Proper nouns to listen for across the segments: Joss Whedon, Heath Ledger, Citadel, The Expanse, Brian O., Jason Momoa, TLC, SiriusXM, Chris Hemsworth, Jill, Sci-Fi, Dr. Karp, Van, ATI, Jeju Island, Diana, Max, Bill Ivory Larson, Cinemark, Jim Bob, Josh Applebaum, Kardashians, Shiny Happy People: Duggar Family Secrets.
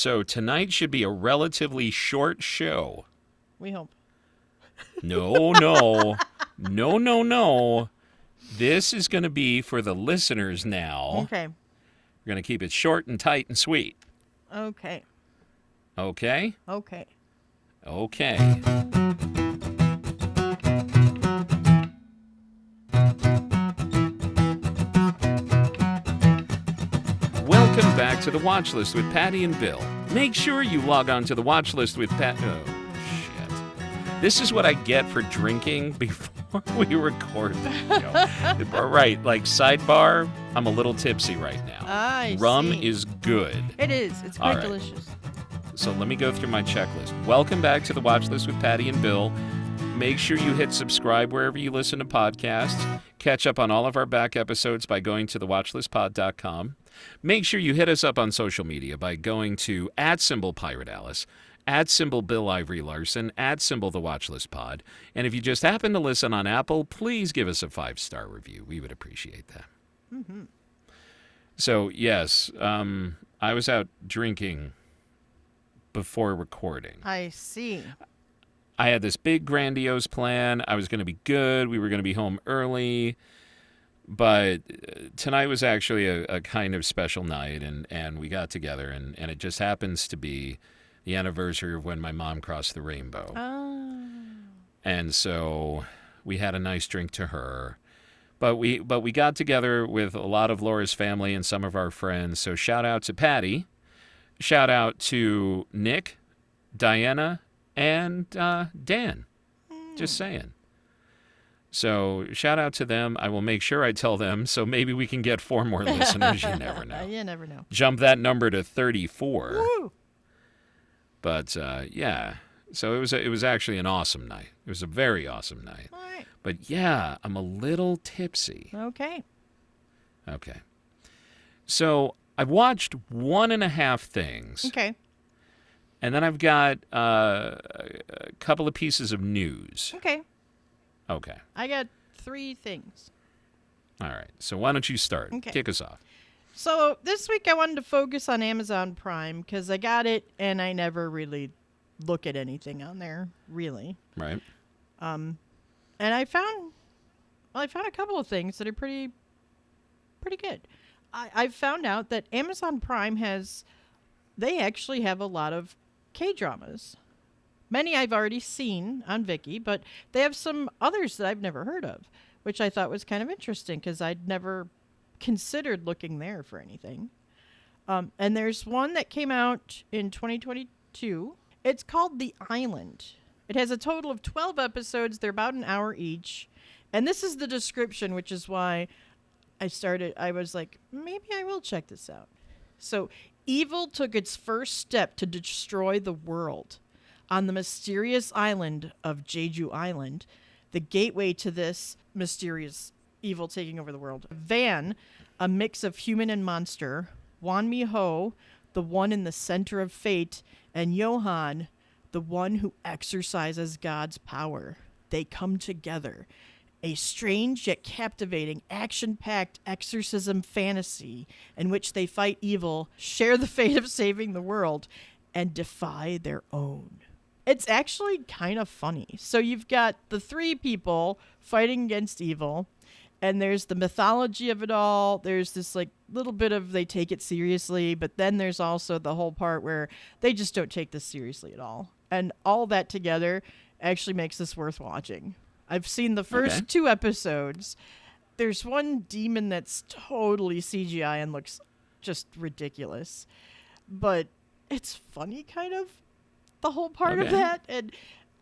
So tonight should be a relatively short show. We hope. No. This is going to be for the listeners now. Okay. We're going to keep it short and tight and sweet. Okay. Okay? Okay. Okay. Welcome back to The Watch List with Patty and Bill. Make sure you log on to The Watch List with Patty. This is what I get for drinking before we record the show. All right, like sidebar, I'm a little tipsy right now. Rum is good. It is. It's quite delicious. So let me go through my checklist. Welcome back to The Watch List with Patty and Bill. Make sure you hit subscribe wherever you listen to podcasts. Catch up on all of our back episodes by going to thewatchlistpod.com. Make sure you hit us up on social media by going to @PirateAlice. @Bill Ivory Larson, @TheWatchlistPod. And if you just happen to listen on Apple, please give us a 5-star review. We would appreciate that. Mm-hmm. So, yes, I was out drinking before recording. I see. I had this big, grandiose plan. I was going to be good. We were going to be home early. But tonight was actually a kind of special night, and we got together, and it just happens to be the anniversary of when my mom crossed the rainbow. Oh. And so we had a nice drink to her. But we got together with a lot of Laura's family and some of our friends. So shout out to Patty. Shout out to Nick, Diana, and Dan. Mm. Just saying. So shout out to them. I will make sure I tell them. So maybe we can get 4 more listeners. You never know. You never know. Jump that number to 34. Woo! But, yeah, so it was actually an awesome night. It was a very awesome night. All right. But, yeah, I'm a little tipsy. Okay. So I watched 1.5 things. Okay. And then I've got a couple of pieces of news. Okay. I got 3 things. All right. So why don't you start? Okay. Kick us off. So this week I wanted to focus on Amazon Prime because I got it and I never really look at anything on there, really. Right. And I found a couple of things that are pretty good. I found out that Amazon Prime they actually have a lot of K-dramas. Many I've already seen on Viki, but they have some others that I've never heard of, which I thought was kind of interesting because I'd never considered looking there for anything. And there's one that came out in 2022. It's called The Island. It has a total of 12 episodes. They're about an hour each. And this is the description, which is why I was like, maybe I will check this out. So, evil took its first step to destroy the world. On the mysterious island of Jeju Island, the gateway to this mysterious evil taking over the world. Van, a mix of human and monster. Wanmi Ho, the one in the center of fate. And Johan, the one who exercises God's power. They come together. A strange yet captivating, action-packed exorcism fantasy in which they fight evil, share the fate of saving the world, and defy their own. It's actually kind of funny. So you've got the 3 people fighting against evil. And there's the mythology of it all. There's this like little bit of they take it seriously. But then there's also the whole part where they just don't take this seriously at all. And all that together actually makes this worth watching. I've seen the first 2 episodes. There's one demon that's totally CGI and looks just ridiculous. But it's funny kind of the whole part of that. And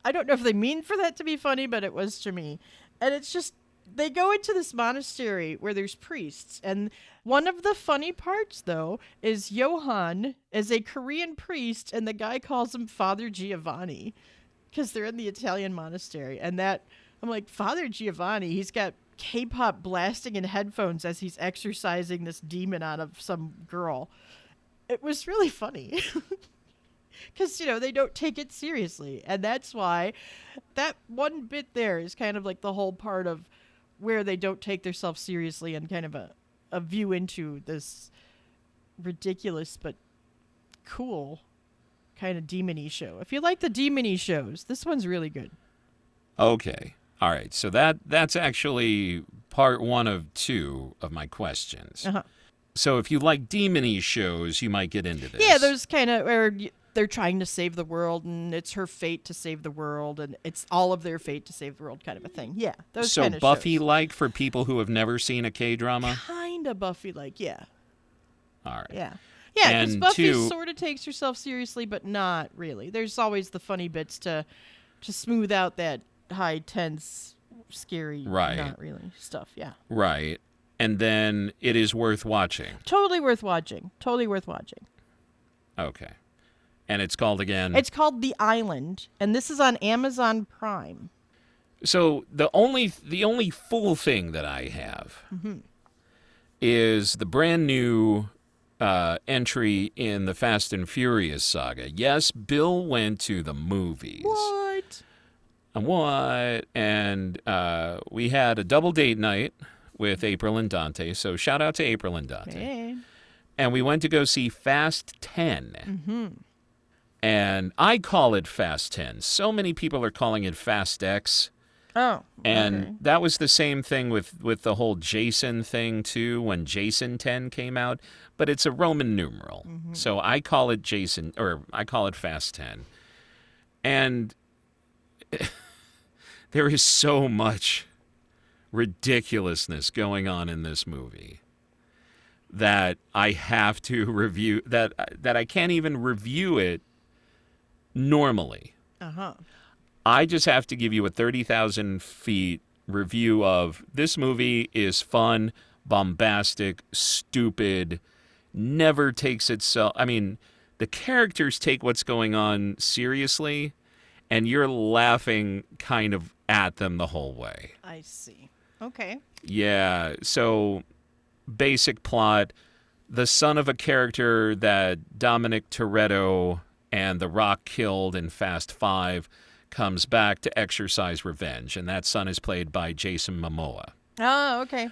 I don't know if they mean for that to be funny, but it was to me. And it's just, they go into this monastery where there's priests. And one of the funny parts, though, is Johan is a Korean priest, and the guy calls him Father Giovanni because they're in the Italian monastery. And that, I'm like, Father Giovanni, he's got K-pop blasting in headphones as he's exorcising this demon out of some girl. It was really funny because, they don't take it seriously. And that's why that one bit there is kind of like the whole part of where they don't take themselves seriously and kind of a view into this ridiculous but cool kind of demon-y show. If you like the demon-y shows, this one's really good. Okay. All right. So that's actually part one of two of my questions. Uh-huh. So if you like demon-y shows, you might get into this. Yeah, there's kind of where they're trying to save the world, and it's her fate to save the world, and it's all of their fate to save the world kind of a thing. Yeah, those so kind of Buffy-like shows. For people who have never seen a K-drama? Kind of Buffy-like, yeah. All right. Yeah. Yeah, because Buffy sort of takes herself seriously, but not really. There's always the funny bits to smooth out that high, tense, scary, not really stuff. Yeah. Right. And then it is worth watching. Totally worth watching. Totally worth watching. Okay. And it's called again? It's called The Island, and this is on Amazon Prime. So the only full thing that I have is the brand new entry in the Fast and Furious saga. Yes, Bill went to the movies. What? And we had a double date night with April and Dante. So shout out to April and Dante. Hey. And we went to go see Fast 10. Mm-hmm. And I call it Fast 10. So many people are calling it Fast X. Oh, and that was the same thing with the whole Jason thing, too, when Jason 10 came out. But it's a Roman numeral. Mm-hmm. So I call it Jason, or I call it Fast 10. And there is so much ridiculousness going on in this movie that I have to review, that I can't even review it normally. Uh-huh. I just have to give you a 30,000 feet review of this movie is fun, bombastic, stupid, never takes itself. I mean, the characters take what's going on seriously, and you're laughing kind of at them the whole way. I see. Okay. Yeah. So basic plot, the son of a character that Dominic Toretto and The Rock killed in Fast 5 comes back to exercise revenge, and that son is played by Jason Momoa. Oh, okay.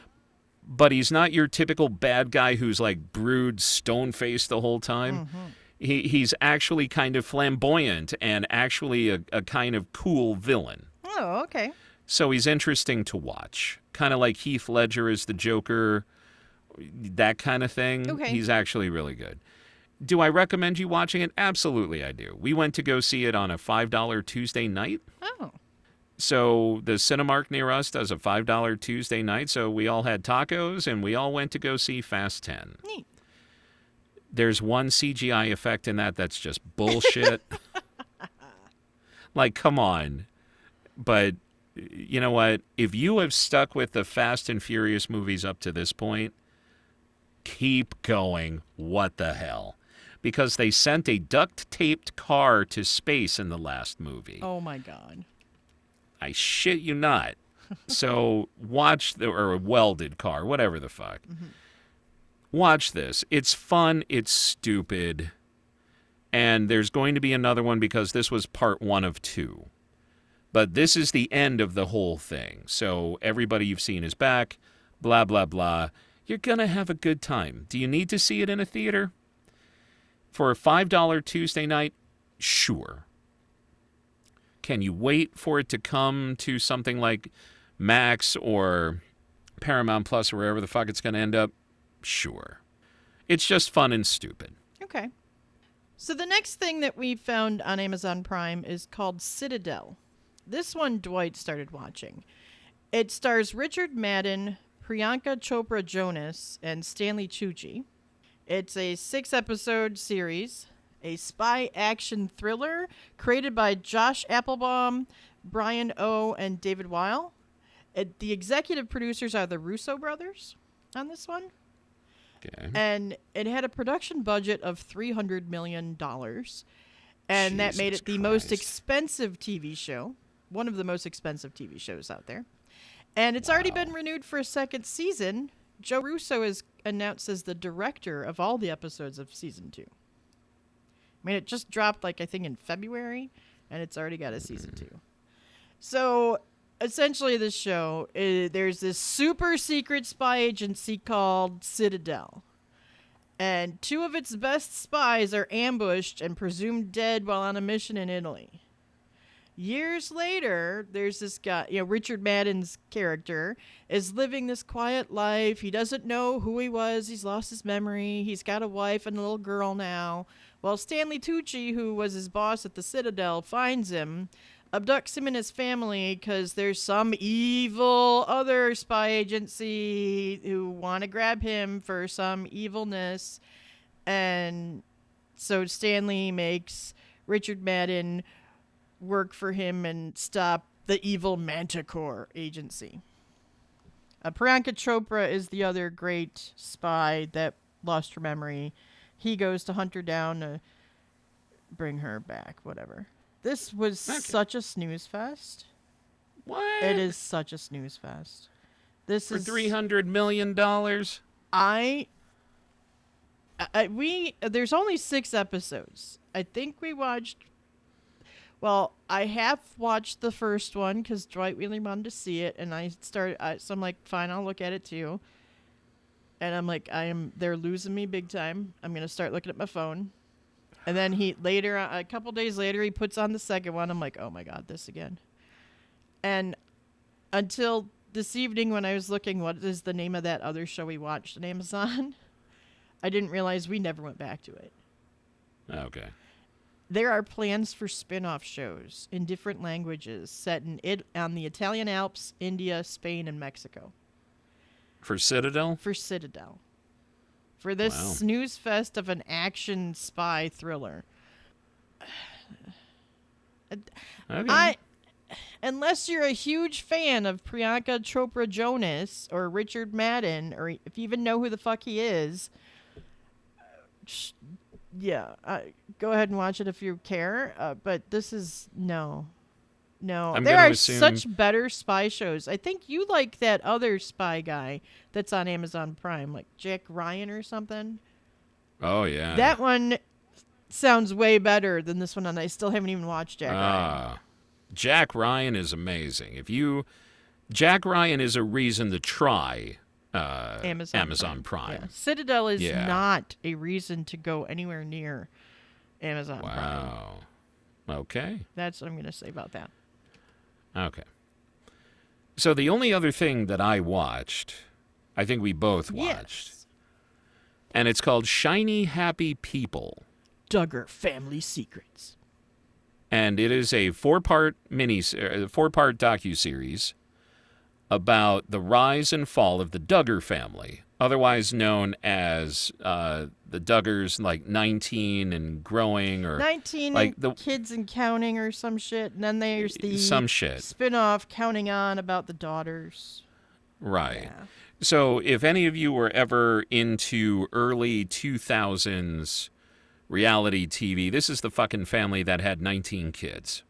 But he's not your typical bad guy who's like brood, stone-faced the whole time. Mm-hmm. He's actually kind of flamboyant and actually a kind of cool villain. Oh, okay. So he's interesting to watch. Kind of like Heath Ledger is the Joker, that kind of thing. Okay. He's actually really good. Do I recommend you watching it? Absolutely I do. We went to go see it on a $5 Tuesday night. Oh. So the Cinemark near us does a $5 Tuesday night, so we all had tacos, and we all went to go see Fast 10. Neat. There's one CGI effect in that's just bullshit. Like, come on. But you know what? If you have stuck with the Fast and Furious movies up to this point, keep going. What the hell? Because they sent a duct-taped car to space in the last movie. Oh, my God. I shit you not. So watch or a welded car, whatever the fuck. Mm-hmm. Watch this. It's fun. It's stupid. And there's going to be another one because this was part one of two. But this is the end of the whole thing. So everybody you've seen is back, blah, blah, blah. You're going to have a good time. Do you need to see it in a theater? For a $5 Tuesday night? Sure. Can you wait for it to come to something like Max or Paramount Plus or wherever the fuck it's going to end up? Sure. It's just fun and stupid. Okay. So the next thing that we found on Amazon Prime is called Citadel. This one Dwight started watching. It stars Richard Madden, Priyanka Chopra Jonas, and Stanley Tucci. It's a 6-episode series, a spy action thriller created by Josh Applebaum, Brian O., and David Weil. The executive producers are the Russo brothers on this one. Okay. And it had a production budget of $300 million. And that made it the most expensive TV show, one of the most expensive TV shows out there. And it's already been renewed for a second season. Joe Russo is announced as the director of all the episodes of season 2. I mean, it just dropped, like, I think in February, and it's already got a season 2. So, essentially, this show, there's this super secret spy agency called Citadel. and two of its best spies are ambushed and presumed dead while on a mission in Italy. Years later, there's this guy, you know, Richard Madden's character is living this quiet life. He doesn't know who he was. He's lost his memory. He's got a wife and a little girl now. Well, Stanley Tucci, who was his boss at the Citadel, finds him, abducts him and his family because there's some evil other spy agency who want to grab him for some evilness. And so Stanley makes Richard Madden work for him and stop the evil Manticore agency. Priyanka Chopra is the other great spy that lost her memory. He goes to hunt her down to bring her back, whatever. This was such a snooze fest. What? It is such a snooze fest. This for is $300 million. We there's only 6 episodes. I think we watched... Well, I have watched the first one because Dwight really wanted to see it, and so I'm like, fine, I'll look at it too. And I'm like, they're losing me big time. I'm gonna start looking at my phone. And then a couple days later, he puts on the second one. I'm like, oh my god, this again. And until this evening, when I was looking, what is the name of that other show we watched on Amazon? I didn't realize we never went back to it. Okay. There are plans for spin-off shows in different languages set on the Italian Alps, India, Spain, and Mexico. For Citadel? For Citadel. For this snooze fest of an action spy thriller. Okay. Unless you're a huge fan of Priyanka Chopra Jonas or Richard Madden, or if you even know who the fuck he is... go ahead and watch it if you care. But this is no. There are such better spy shows. I think you like that other spy guy that's on Amazon Prime, like Jack Ryan or something. Oh yeah, that one sounds way better than this one, and I still haven't even watched Jack Ryan. Jack Ryan is amazing. Jack Ryan is a reason to try. Amazon Prime. Yeah. Citadel is not a reason to go anywhere near Amazon Prime. Wow. Okay. That's what I'm going to say about that. Okay. So the only other thing that I watched, I think we both watched, and it's called Shiny Happy People: Duggar Family Secrets. And it is a four-part docuseries about the rise and fall of the Duggar family, otherwise known as the Duggars, like 19 and growing, or 19 like the kids and counting, or some shit. And then there's the spin-off Counting On about the daughters. Right. Yeah. So if any of you were ever into early 2000s reality TV, this is the fucking family that had 19 kids,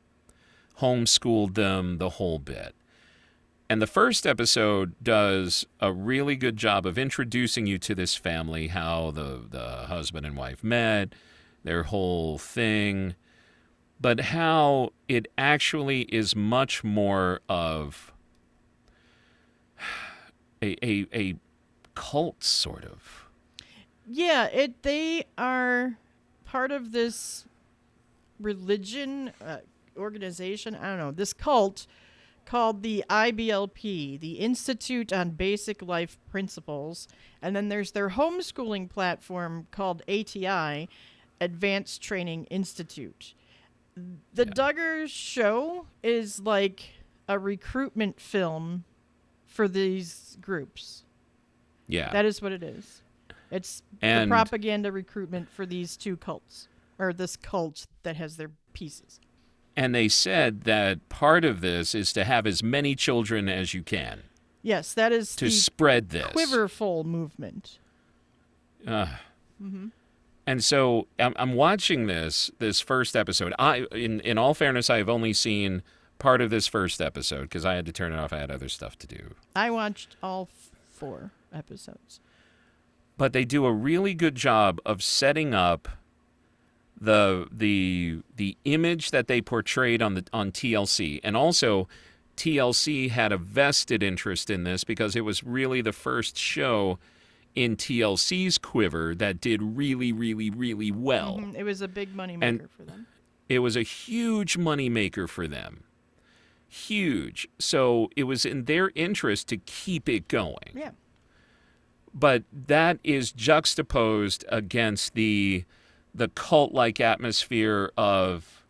homeschooled them, the whole bit. And the first episode does a really good job of introducing you to this family, how the husband and wife met, their whole thing, but how it actually is much more of a cult, sort of. Yeah, they are part of this religion, organization, I don't know, this cult, called the IBLP, the Institute on Basic Life Principles. And then there's their homeschooling platform called ATI, Advanced Training Institute. The Duggar show is like a recruitment film for these groups. Yeah. That is what it is. It's the propaganda recruitment for these two cults, or this cult that has their pieces. And they said that part of this is to have as many children as you can. Yes, that is to spread this quiverful movement. And so I'm watching this first episode. In all fairness, I have only seen part of this first episode because I had to turn it off. I had other stuff to do. I watched all 4 episodes. But they do a really good job of setting up the image that they portrayed on TLC. And also TLC had a vested interest in this because it was really the first show in TLC's quiver that did really, really, really well. Mm-hmm. It was a big moneymaker for them. It was a huge moneymaker for them. Huge. So it was in their interest to keep it going. Yeah. But that is juxtaposed against the cult-like atmosphere of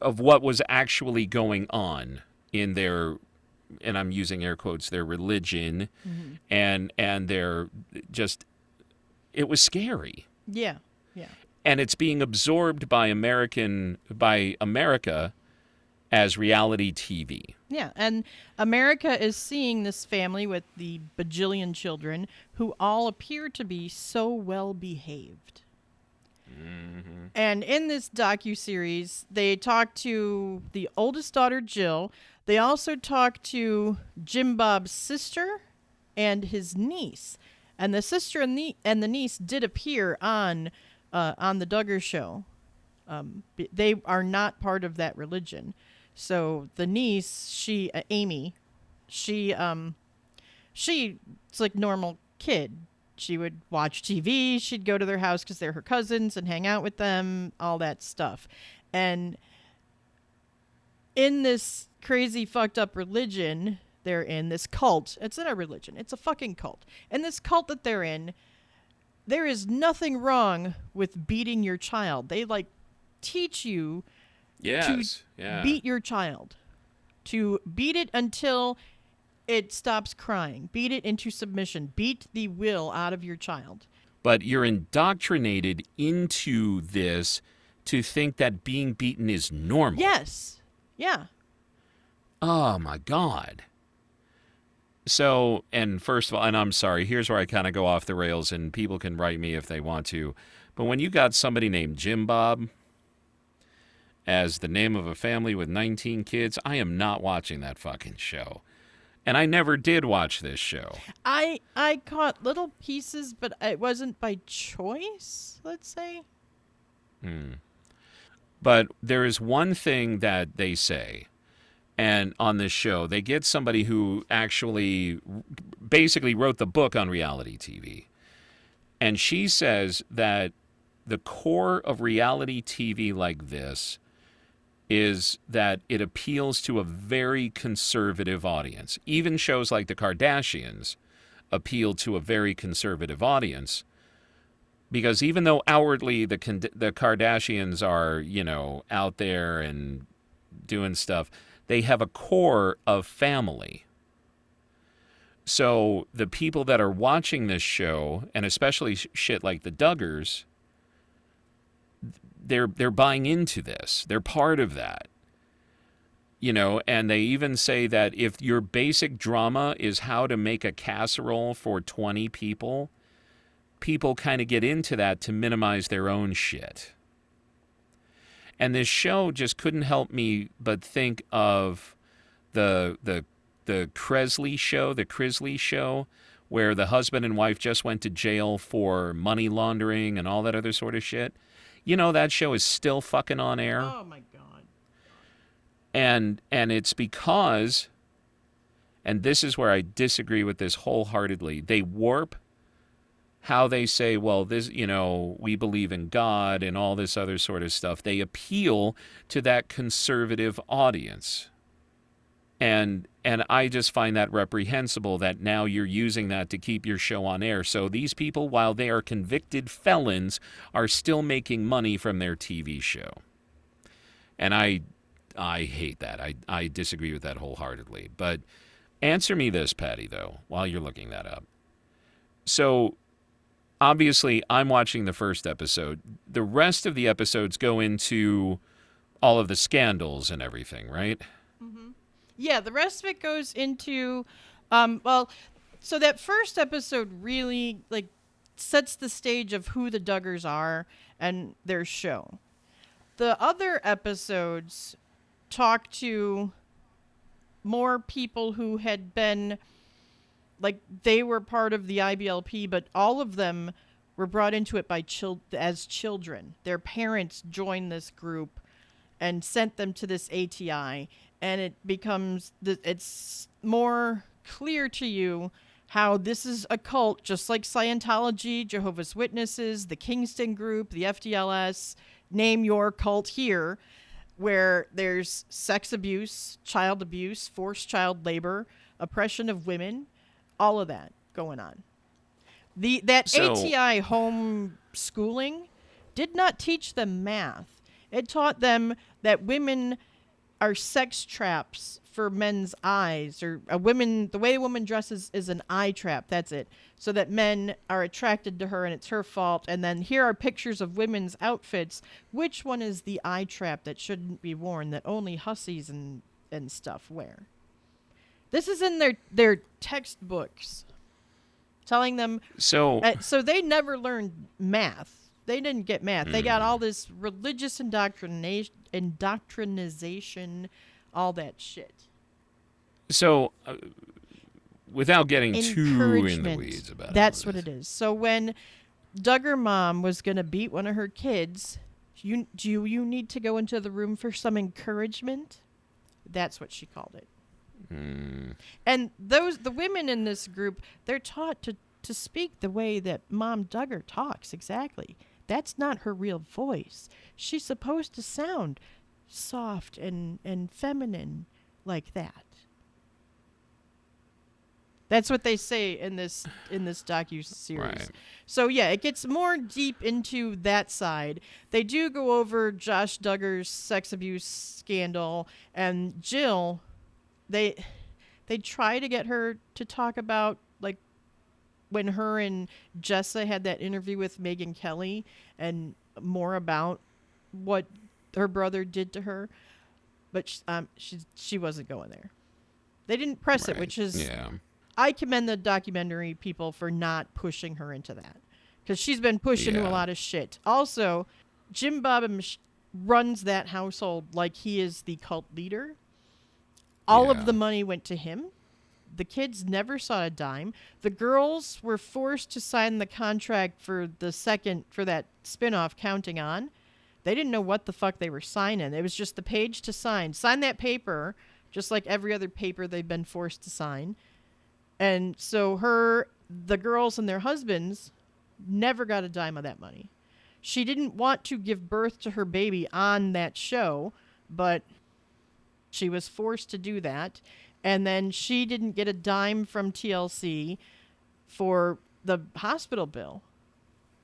what was actually going on in their, and I'm using air quotes, their religion, mm-hmm. and their just, it was scary. Yeah, yeah. And it's being absorbed by America as reality TV. Yeah, and America is seeing this family with the bajillion children who all appear to be so well behaved. Mm-hmm. And in this docuseries, they talk to the oldest daughter, Jill. They also talk to Jim Bob's sister and his niece. And the sister and the niece did appear on the Duggar show. They are not part of that religion. So the niece, Amy, she's like normal kid. She would watch TV. She'd go to their house because they're her cousins and hang out with them, all that stuff. And in this crazy, fucked up religion they're in, this cult, it's not a religion, it's a fucking cult. And this cult that they're in, there is nothing wrong with beating your child. They like teach you to beat your child, to beat it until it stops crying. Beat it into submission. Beat the will out of your child. But you're indoctrinated into this to think that being beaten is normal. Yes. Yeah. Oh, my God. So, and first of all, and I'm sorry, here's where I kind of go off the rails, and people can write me if they want to. But when you got somebody named Jim Bob as the name of a family with 19 kids, I am not watching that fucking show. And I never did watch this show. I caught little pieces, but it wasn't by choice, let's say. But there is one thing that they say, and on this show, they get somebody who actually basically wrote the book on reality TV. And she says that the core of reality TV like this is that it appeals to a very conservative audience. Even shows like the Kardashians appeal to a very conservative audience, because even though outwardly the Kardashians are, you know, out there and doing stuff, they have a core of family. So the people that are watching this show, and especially shit like the Duggars, They're buying into this. They're part of that, you know. And they even say that if your basic drama is how to make a casserole for 20 people, people kind of get into that to minimize their own shit. And this show just couldn't help me but think of the Chrisley show, where the husband and wife just went to jail for money laundering and all that other sort of shit. You know, that show is still fucking on air. Oh, my God. And it's because, and this is where I disagree with this wholeheartedly, they warp how they say, well, this, you know, we believe in God and all this other sort of stuff. They appeal to that conservative audience. And I just find that reprehensible, that now you're using that to keep your show on air. So these people, while they are convicted felons, are still making money from their TV show. And I hate that. I disagree with that wholeheartedly. But answer me this, Patty, though, while you're looking that up. So obviously I'm watching the first episode. The rest of the episodes go into all of the scandals and everything, right? Mm-hmm. Yeah, the rest of it goes into, so that first episode really, like, sets the stage of who the Duggars are and their show. The other episodes talk to more people who had been, like, they were part of the IBLP, but all of them were brought into it by as children. Their parents joined this group and sent them to this ATI. And it becomes, it's more clear to you how this is a cult, just like Scientology, Jehovah's Witnesses, the Kingston Group, the FDLS, name your cult here, where there's sex abuse, forced child labor, oppression of women, all of that going on. ATI homeschooling did not teach them math. It taught them that women are sex traps for men's eyes, or the way a woman dresses is an eye trap. That's it. So that men are attracted to her and it's her fault. And then here are pictures of women's outfits. Which one is the eye trap that shouldn't be worn, that only hussies and stuff wear? This is in their textbooks, telling them. So they never learned math. They didn't get math. They got all this religious indoctrination, all that shit. So, without getting too in the weeds about it. That's what it is. So when Duggar mom was going to beat one of her kids, do you need to go into the room for some encouragement? That's what she called it. Mm. And the women in this group, they're taught to speak the way that Mom Duggar talks, exactly. That's not her real voice. She's supposed to sound soft and feminine like that. That's what they say in this docuseries. Right. So yeah, it gets more deep into that side. They do go over Josh Duggar's sex abuse scandal, and Jill, they try to get her to talk about, like, when her and Jessa had that interview with Megyn Kelly, and more about what her brother did to her, but she wasn't going there. They didn't press it, which is, yeah. I commend the documentary people for not pushing her into that, because she's been pushed into a lot of shit. Also, Jim Bob runs that household like he is the cult leader. All of the money went to him. The kids never saw a dime. The girls were forced to sign the contract for that spinoff, Counting On. They didn't know what the fuck they were signing. It was just the page to sign. Sign that paper, just like every other paper they've been forced to sign. And so the girls and their husbands never got a dime of that money. She didn't want to give birth to her baby on that show, but she was forced to do that. And then she didn't get a dime from TLC for the hospital bill.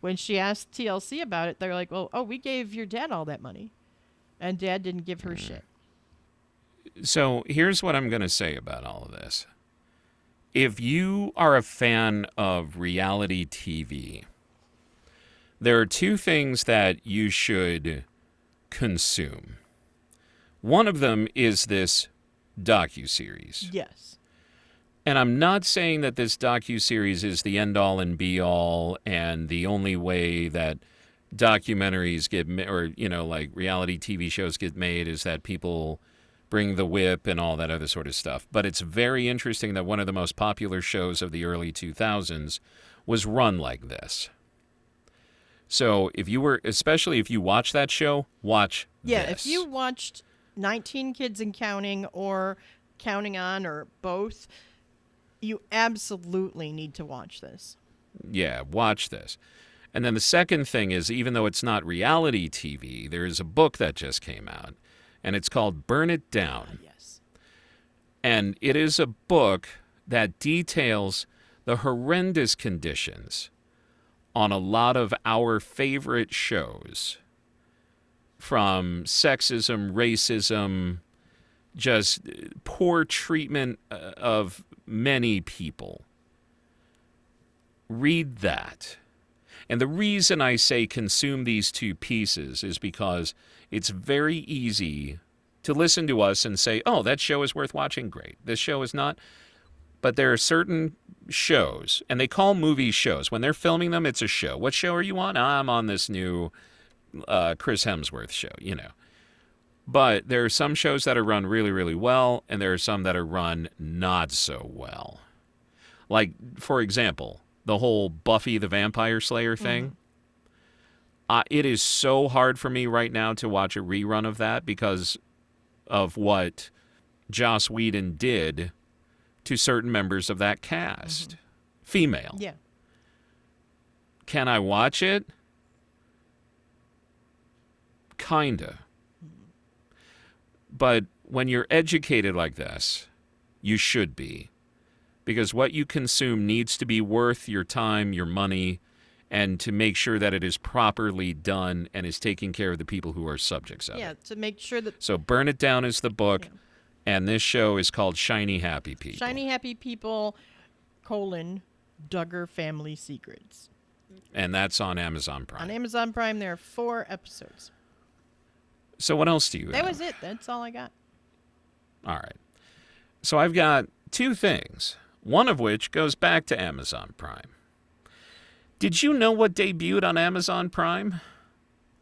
When she asked TLC about it, they're like, well, we gave your dad all that money. And Dad didn't give her shit. So here's what I'm going to say about all of this. If you are a fan of reality TV, there are two things that you should consume. One of them is this docuseries. Yes. And I'm not saying that this docuseries is the end-all and be-all and the only way that documentaries get reality TV shows get made is that people bring the whip and all that other sort of stuff. But it's very interesting that one of the most popular shows of the early 2000s was run like this. So especially if you watch that show, watch this. Yeah, if you watched 19 Kids and Counting, or Counting On, or both, you absolutely need to watch this. Yeah, watch this. And then the second thing is, even though it's not reality TV, there is a book that just came out, and it's called Burn It Down. Yes. And it is a book that details the horrendous conditions on a lot of our favorite shows, from sexism, racism, just poor treatment of many people. Read that. And the reason I say consume these two pieces is because it's very easy to listen to us and say, oh, that show is worth watching, great. This show is not. But there are certain shows, and they call movies shows. When they're filming them, it's a show. What show are you on? I'm on this new Chris Hemsworth show, But there are some shows that are run really, really well, and there are some that are run not so well. Like, for example, the whole Buffy the Vampire Slayer thing. Mm-hmm. It is so hard for me right now to watch a rerun of that because of what Joss Whedon did to certain members of that cast. Mm-hmm. female. Yeah. Can I watch it? Kinda. But when you're educated like this, you should be. Because what you consume needs to be worth your time, your money, and to make sure that it is properly done and is taking care of the people who are subjects of it. Yeah, to make sure that... So Burn It Down is the book, and this show is called Shiny Happy People. Shiny Happy People, Duggar Family Secrets. And that's on Amazon Prime. On Amazon Prime, there are 4 episodes. So what else do you have? That was it. That's all I got. All right. So I've got 2 things, one of which goes back to Amazon Prime. Did you know what debuted on Amazon Prime?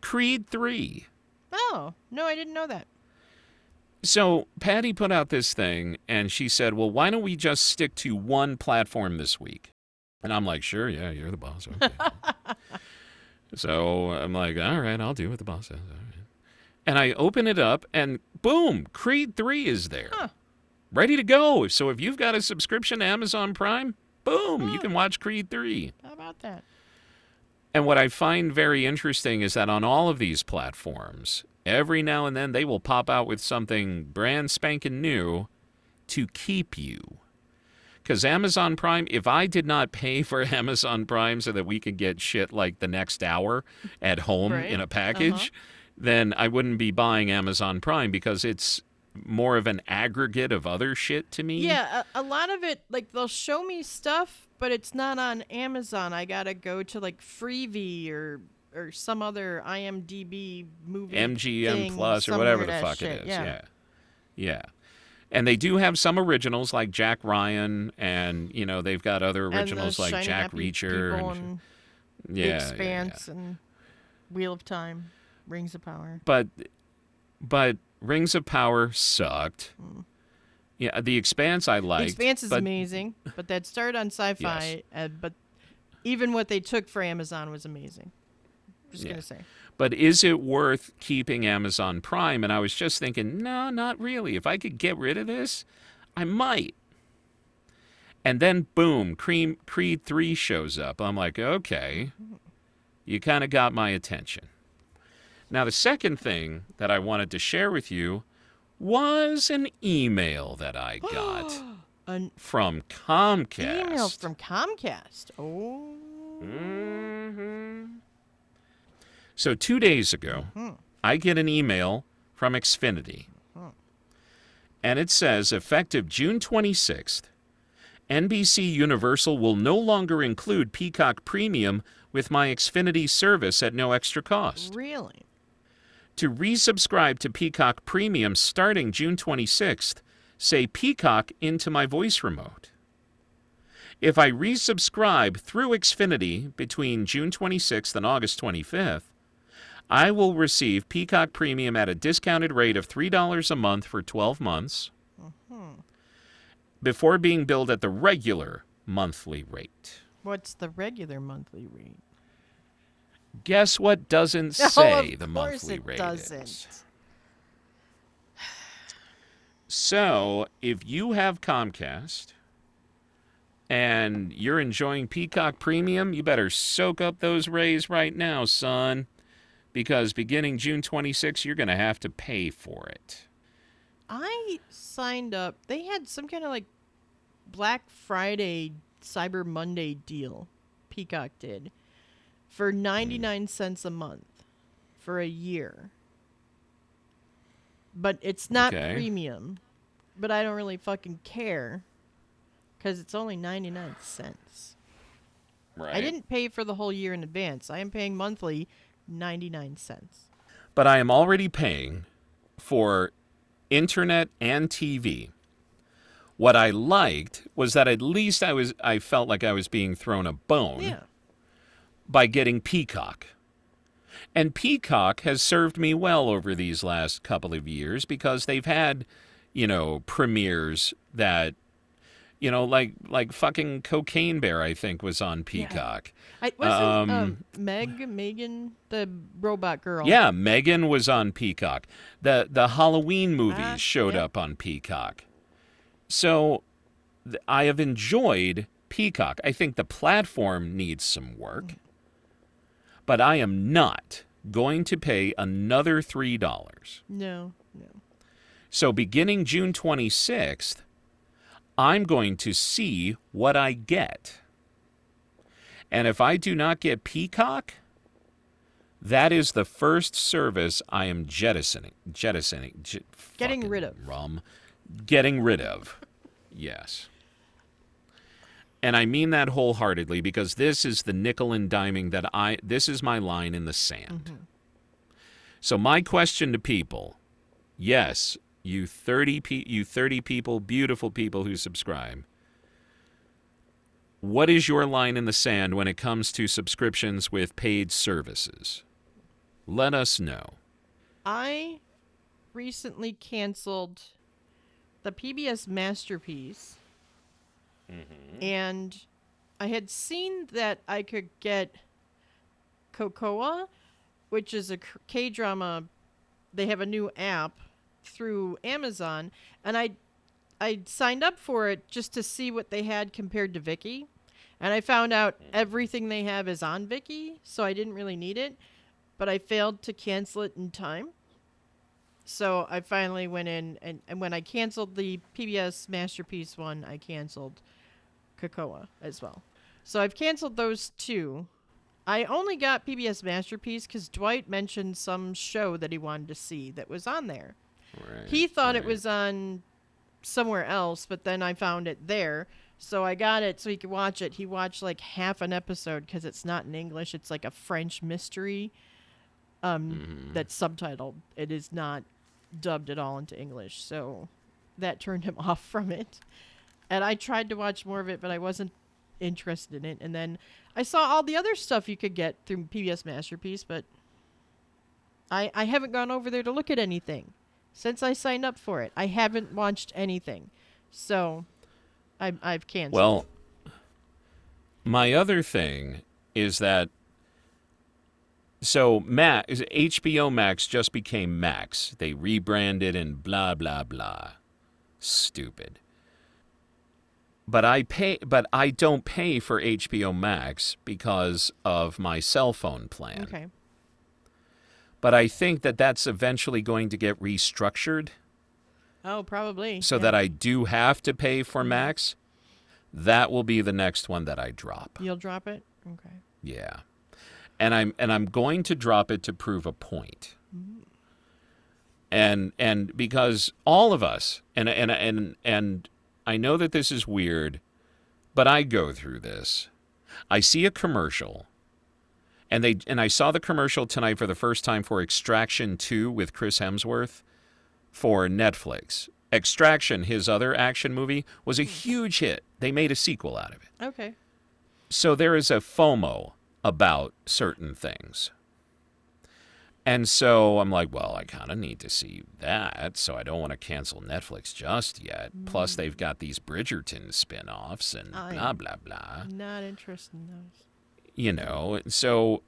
Creed 3. Oh, no, I didn't know that. So Patty put out this thing, and she said, well, why don't we just stick to one platform this week? And I'm like, sure, yeah, you're the boss. Okay. So I'm like, all right, I'll do what the boss says. All right. And I open it up, and boom, Creed 3 is there. Huh. Ready to go. So if you've got a subscription to Amazon Prime, boom, you can watch Creed 3. How about that? And what I find very interesting is that on all of these platforms, every now and then they will pop out with something brand spanking new to keep you. Because Amazon Prime, if I did not pay for Amazon Prime so that we could get shit like the next hour at home in a package, then I wouldn't be buying Amazon Prime because it's more of an aggregate of other shit to me. Yeah, a lot of it, like, they'll show me stuff, but it's not on Amazon. I gotta go to, like, Freevee or some other IMDb movie MGM Plus or whatever the fuck it is. Yeah. And they do have some originals like Jack Ryan, and, you know, they've got other originals like Jack Reacher. And The Expanse and Wheel of Time, Rings of Power. But Rings of Power sucked. Mm. Yeah, The Expanse I liked. The Expanse is amazing, but that started on sci-fi. Yes. But even what they took for Amazon was amazing. I'm just going to say. But is it worth keeping Amazon Prime? And I was just thinking, no, not really. If I could get rid of this, I might. And then, boom, Creed 3 shows up. I'm like, okay, you kind of got my attention. Now, the second thing that I wanted to share with you was an email that I got from Comcast. Email from Comcast. Oh. Mm-hmm. So 2 days ago, I get an email from Xfinity. And it says, effective June 26th, NBC Universal will no longer include Peacock Premium with my Xfinity service at no extra cost. Really? To resubscribe to Peacock Premium starting June 26th, say Peacock into my voice remote. If I resubscribe through Xfinity between June 26th and August 25th, I will receive Peacock Premium at a discounted rate of $3 a month for 12 months before being billed at the regular monthly rate. What's the regular monthly rate? Guess what doesn't say the monthly rate is. Of course it doesn't. So, if you have Comcast and you're enjoying Peacock Premium, you better soak up those rays right now, son, because beginning June 26, you're going to have to pay for it. I signed up. They had some kind of like Black Friday, Cyber Monday deal, Peacock did, for 99 cents a month for a year. But it's not premium. But I don't really fucking care because it's only 99 cents. Right. I didn't pay for the whole year in advance. I am paying monthly 99 cents. But I am already paying for internet and TV. What I liked was that at least I felt like I was being thrown a bone by getting Peacock. And Peacock has served me well over these last couple of years because they've had, you know, premieres that, you know, like fucking Cocaine Bear, I think, was on Peacock. Yeah. Megan, the robot girl. Yeah, Megan was on Peacock. The Halloween movies showed up on Peacock. So I have enjoyed Peacock. I think the platform needs some work, but I am not going to pay another $3. No. So beginning June 26th, I'm going to see what I get. And if I do not get Peacock, that is the first service I am getting rid of. Yes. And I mean that wholeheartedly, because this is the nickel and diming that this is my line in the sand. Mm-hmm. So my question to people, yes, you 30 people, beautiful people who subscribe, what is your line in the sand when it comes to subscriptions with paid services? Let us know. I recently canceled the PBS Masterpiece, and I had seen that I could get Cocoa, which is a K-drama. They have a new app through Amazon, and I signed up for it just to see what they had compared to Viki. And I found out everything they have is on Viki, so I didn't really need it. But I failed to cancel it in time. So I finally went in, and when I canceled the PBS Masterpiece one, I canceled Cocoa as well. So I've canceled those two. I only got PBS Masterpiece because Dwight mentioned some show that he wanted to see that was on there. Right, he thought it was on somewhere else, but then I found it there, so I got it so he could watch it. He watched like half an episode because it's not in English. It's like a French mystery that's subtitled. It is not dubbed at all into English, so that turned him off from it. And I tried to watch more of it, but I wasn't interested in it. And then I saw all the other stuff you could get through PBS Masterpiece, but I haven't gone over there to look at anything. Since I signed up for it, I haven't watched anything. So I've canceled. Well, my other thing is that, so HBO Max just became Max. They rebranded and blah, blah, blah. Stupid. But I don't pay for HBO Max because of my cell phone plan. Okay. But I think that that's eventually going to get restructured. Oh, probably. So that I do have to pay for Max. That will be the next one that I drop. You'll drop it? Okay. Yeah. And I'm going to drop it to prove a point. Mm-hmm. And because all of us, and I know that this is weird, but I go through this. I see a commercial. And I saw the commercial tonight for the first time for Extraction 2 with Chris Hemsworth for Netflix. Extraction, his other action movie, was a huge hit. They made a sequel out of it. Okay. So there is a FOMO about certain things. And so I'm like, well, I kind of need to see that, so I don't want to cancel Netflix just yet. Plus, they've got these Bridgerton spinoffs and blah, blah, blah. Not interested in those. You know, so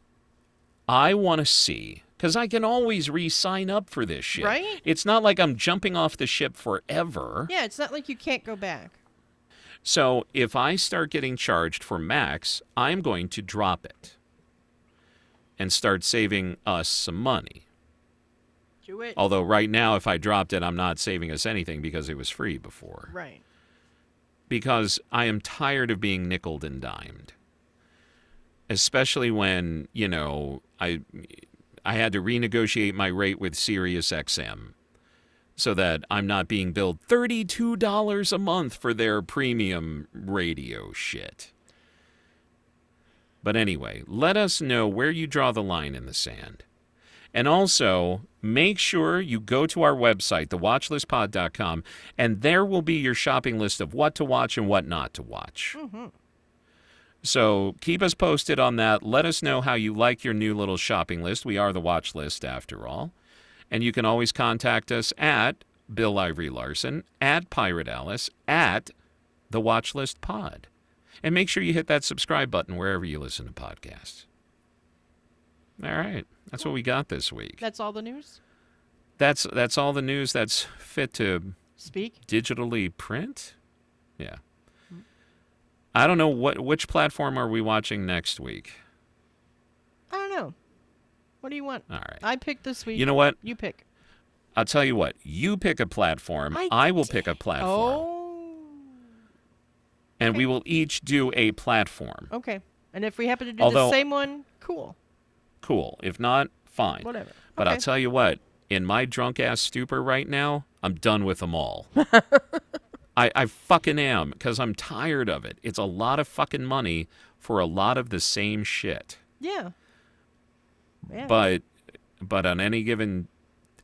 I want to see, because I can always re-sign up for this shit. Right? It's not like I'm jumping off the ship forever. Yeah, it's not like you can't go back. So if I start getting charged for Max, I'm going to drop it and start saving us some money. Do it. Although right now, if I dropped it, I'm not saving us anything because it was free before. Right. Because I am tired of being nickeled and dimed. Especially when, you know, I had to renegotiate my rate with SiriusXM so that I'm not being billed $32 a month for their premium radio shit. But anyway, let us know where you draw the line in the sand. And also, make sure you go to our website, thewatchlistpod.com, and there will be your shopping list of what to watch and what not to watch. Mm-hmm. So keep us posted on that. Let us know how you like your new little shopping list. We are the watch list, after all. And you can always contact us at Bill Ivory Larson, at Pirate Alice, at The Watch List Pod. And make sure you hit that subscribe button wherever you listen to podcasts. All right. That's what we got this week. That's all the news? That's all the news that's fit to digitally print. Yeah. I don't know which platform are we watching next week. I don't know. What do you want? All right. I pick this week. You know what? You pick. I'll tell you what. You pick a platform. I will pick a platform. Oh. And okay. We will each do a platform. Okay. And if we happen to do the same one, cool. Cool. If not, fine. Whatever. But okay. I'll tell you what. In my drunk-ass stupor right now, I'm done with them all. I fucking am, because I'm tired of it. It's a lot of fucking money for a lot of the same shit. Yeah. Yeah. But on any given...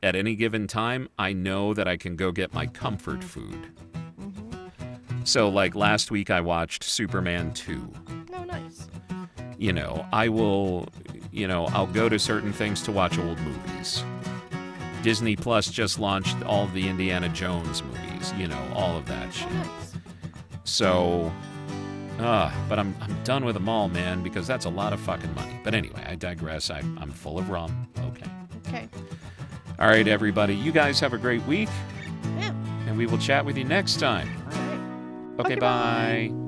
At any given time, I know that I can go get my comfort food. Mm-hmm. So, like, last week I watched Superman 2. Oh, nice. You know, I'll go to certain things to watch old movies. Disney Plus just launched all the Indiana Jones movies, you know, all of that shit. Oh, nice. So, but I'm done with them all, man, because that's a lot of fucking money. But anyway, I digress. I'm full of rum. Okay. Okay. All right, everybody. You guys have a great week. Yeah. And we will chat with you next time. All right. Okay, bye. Bye.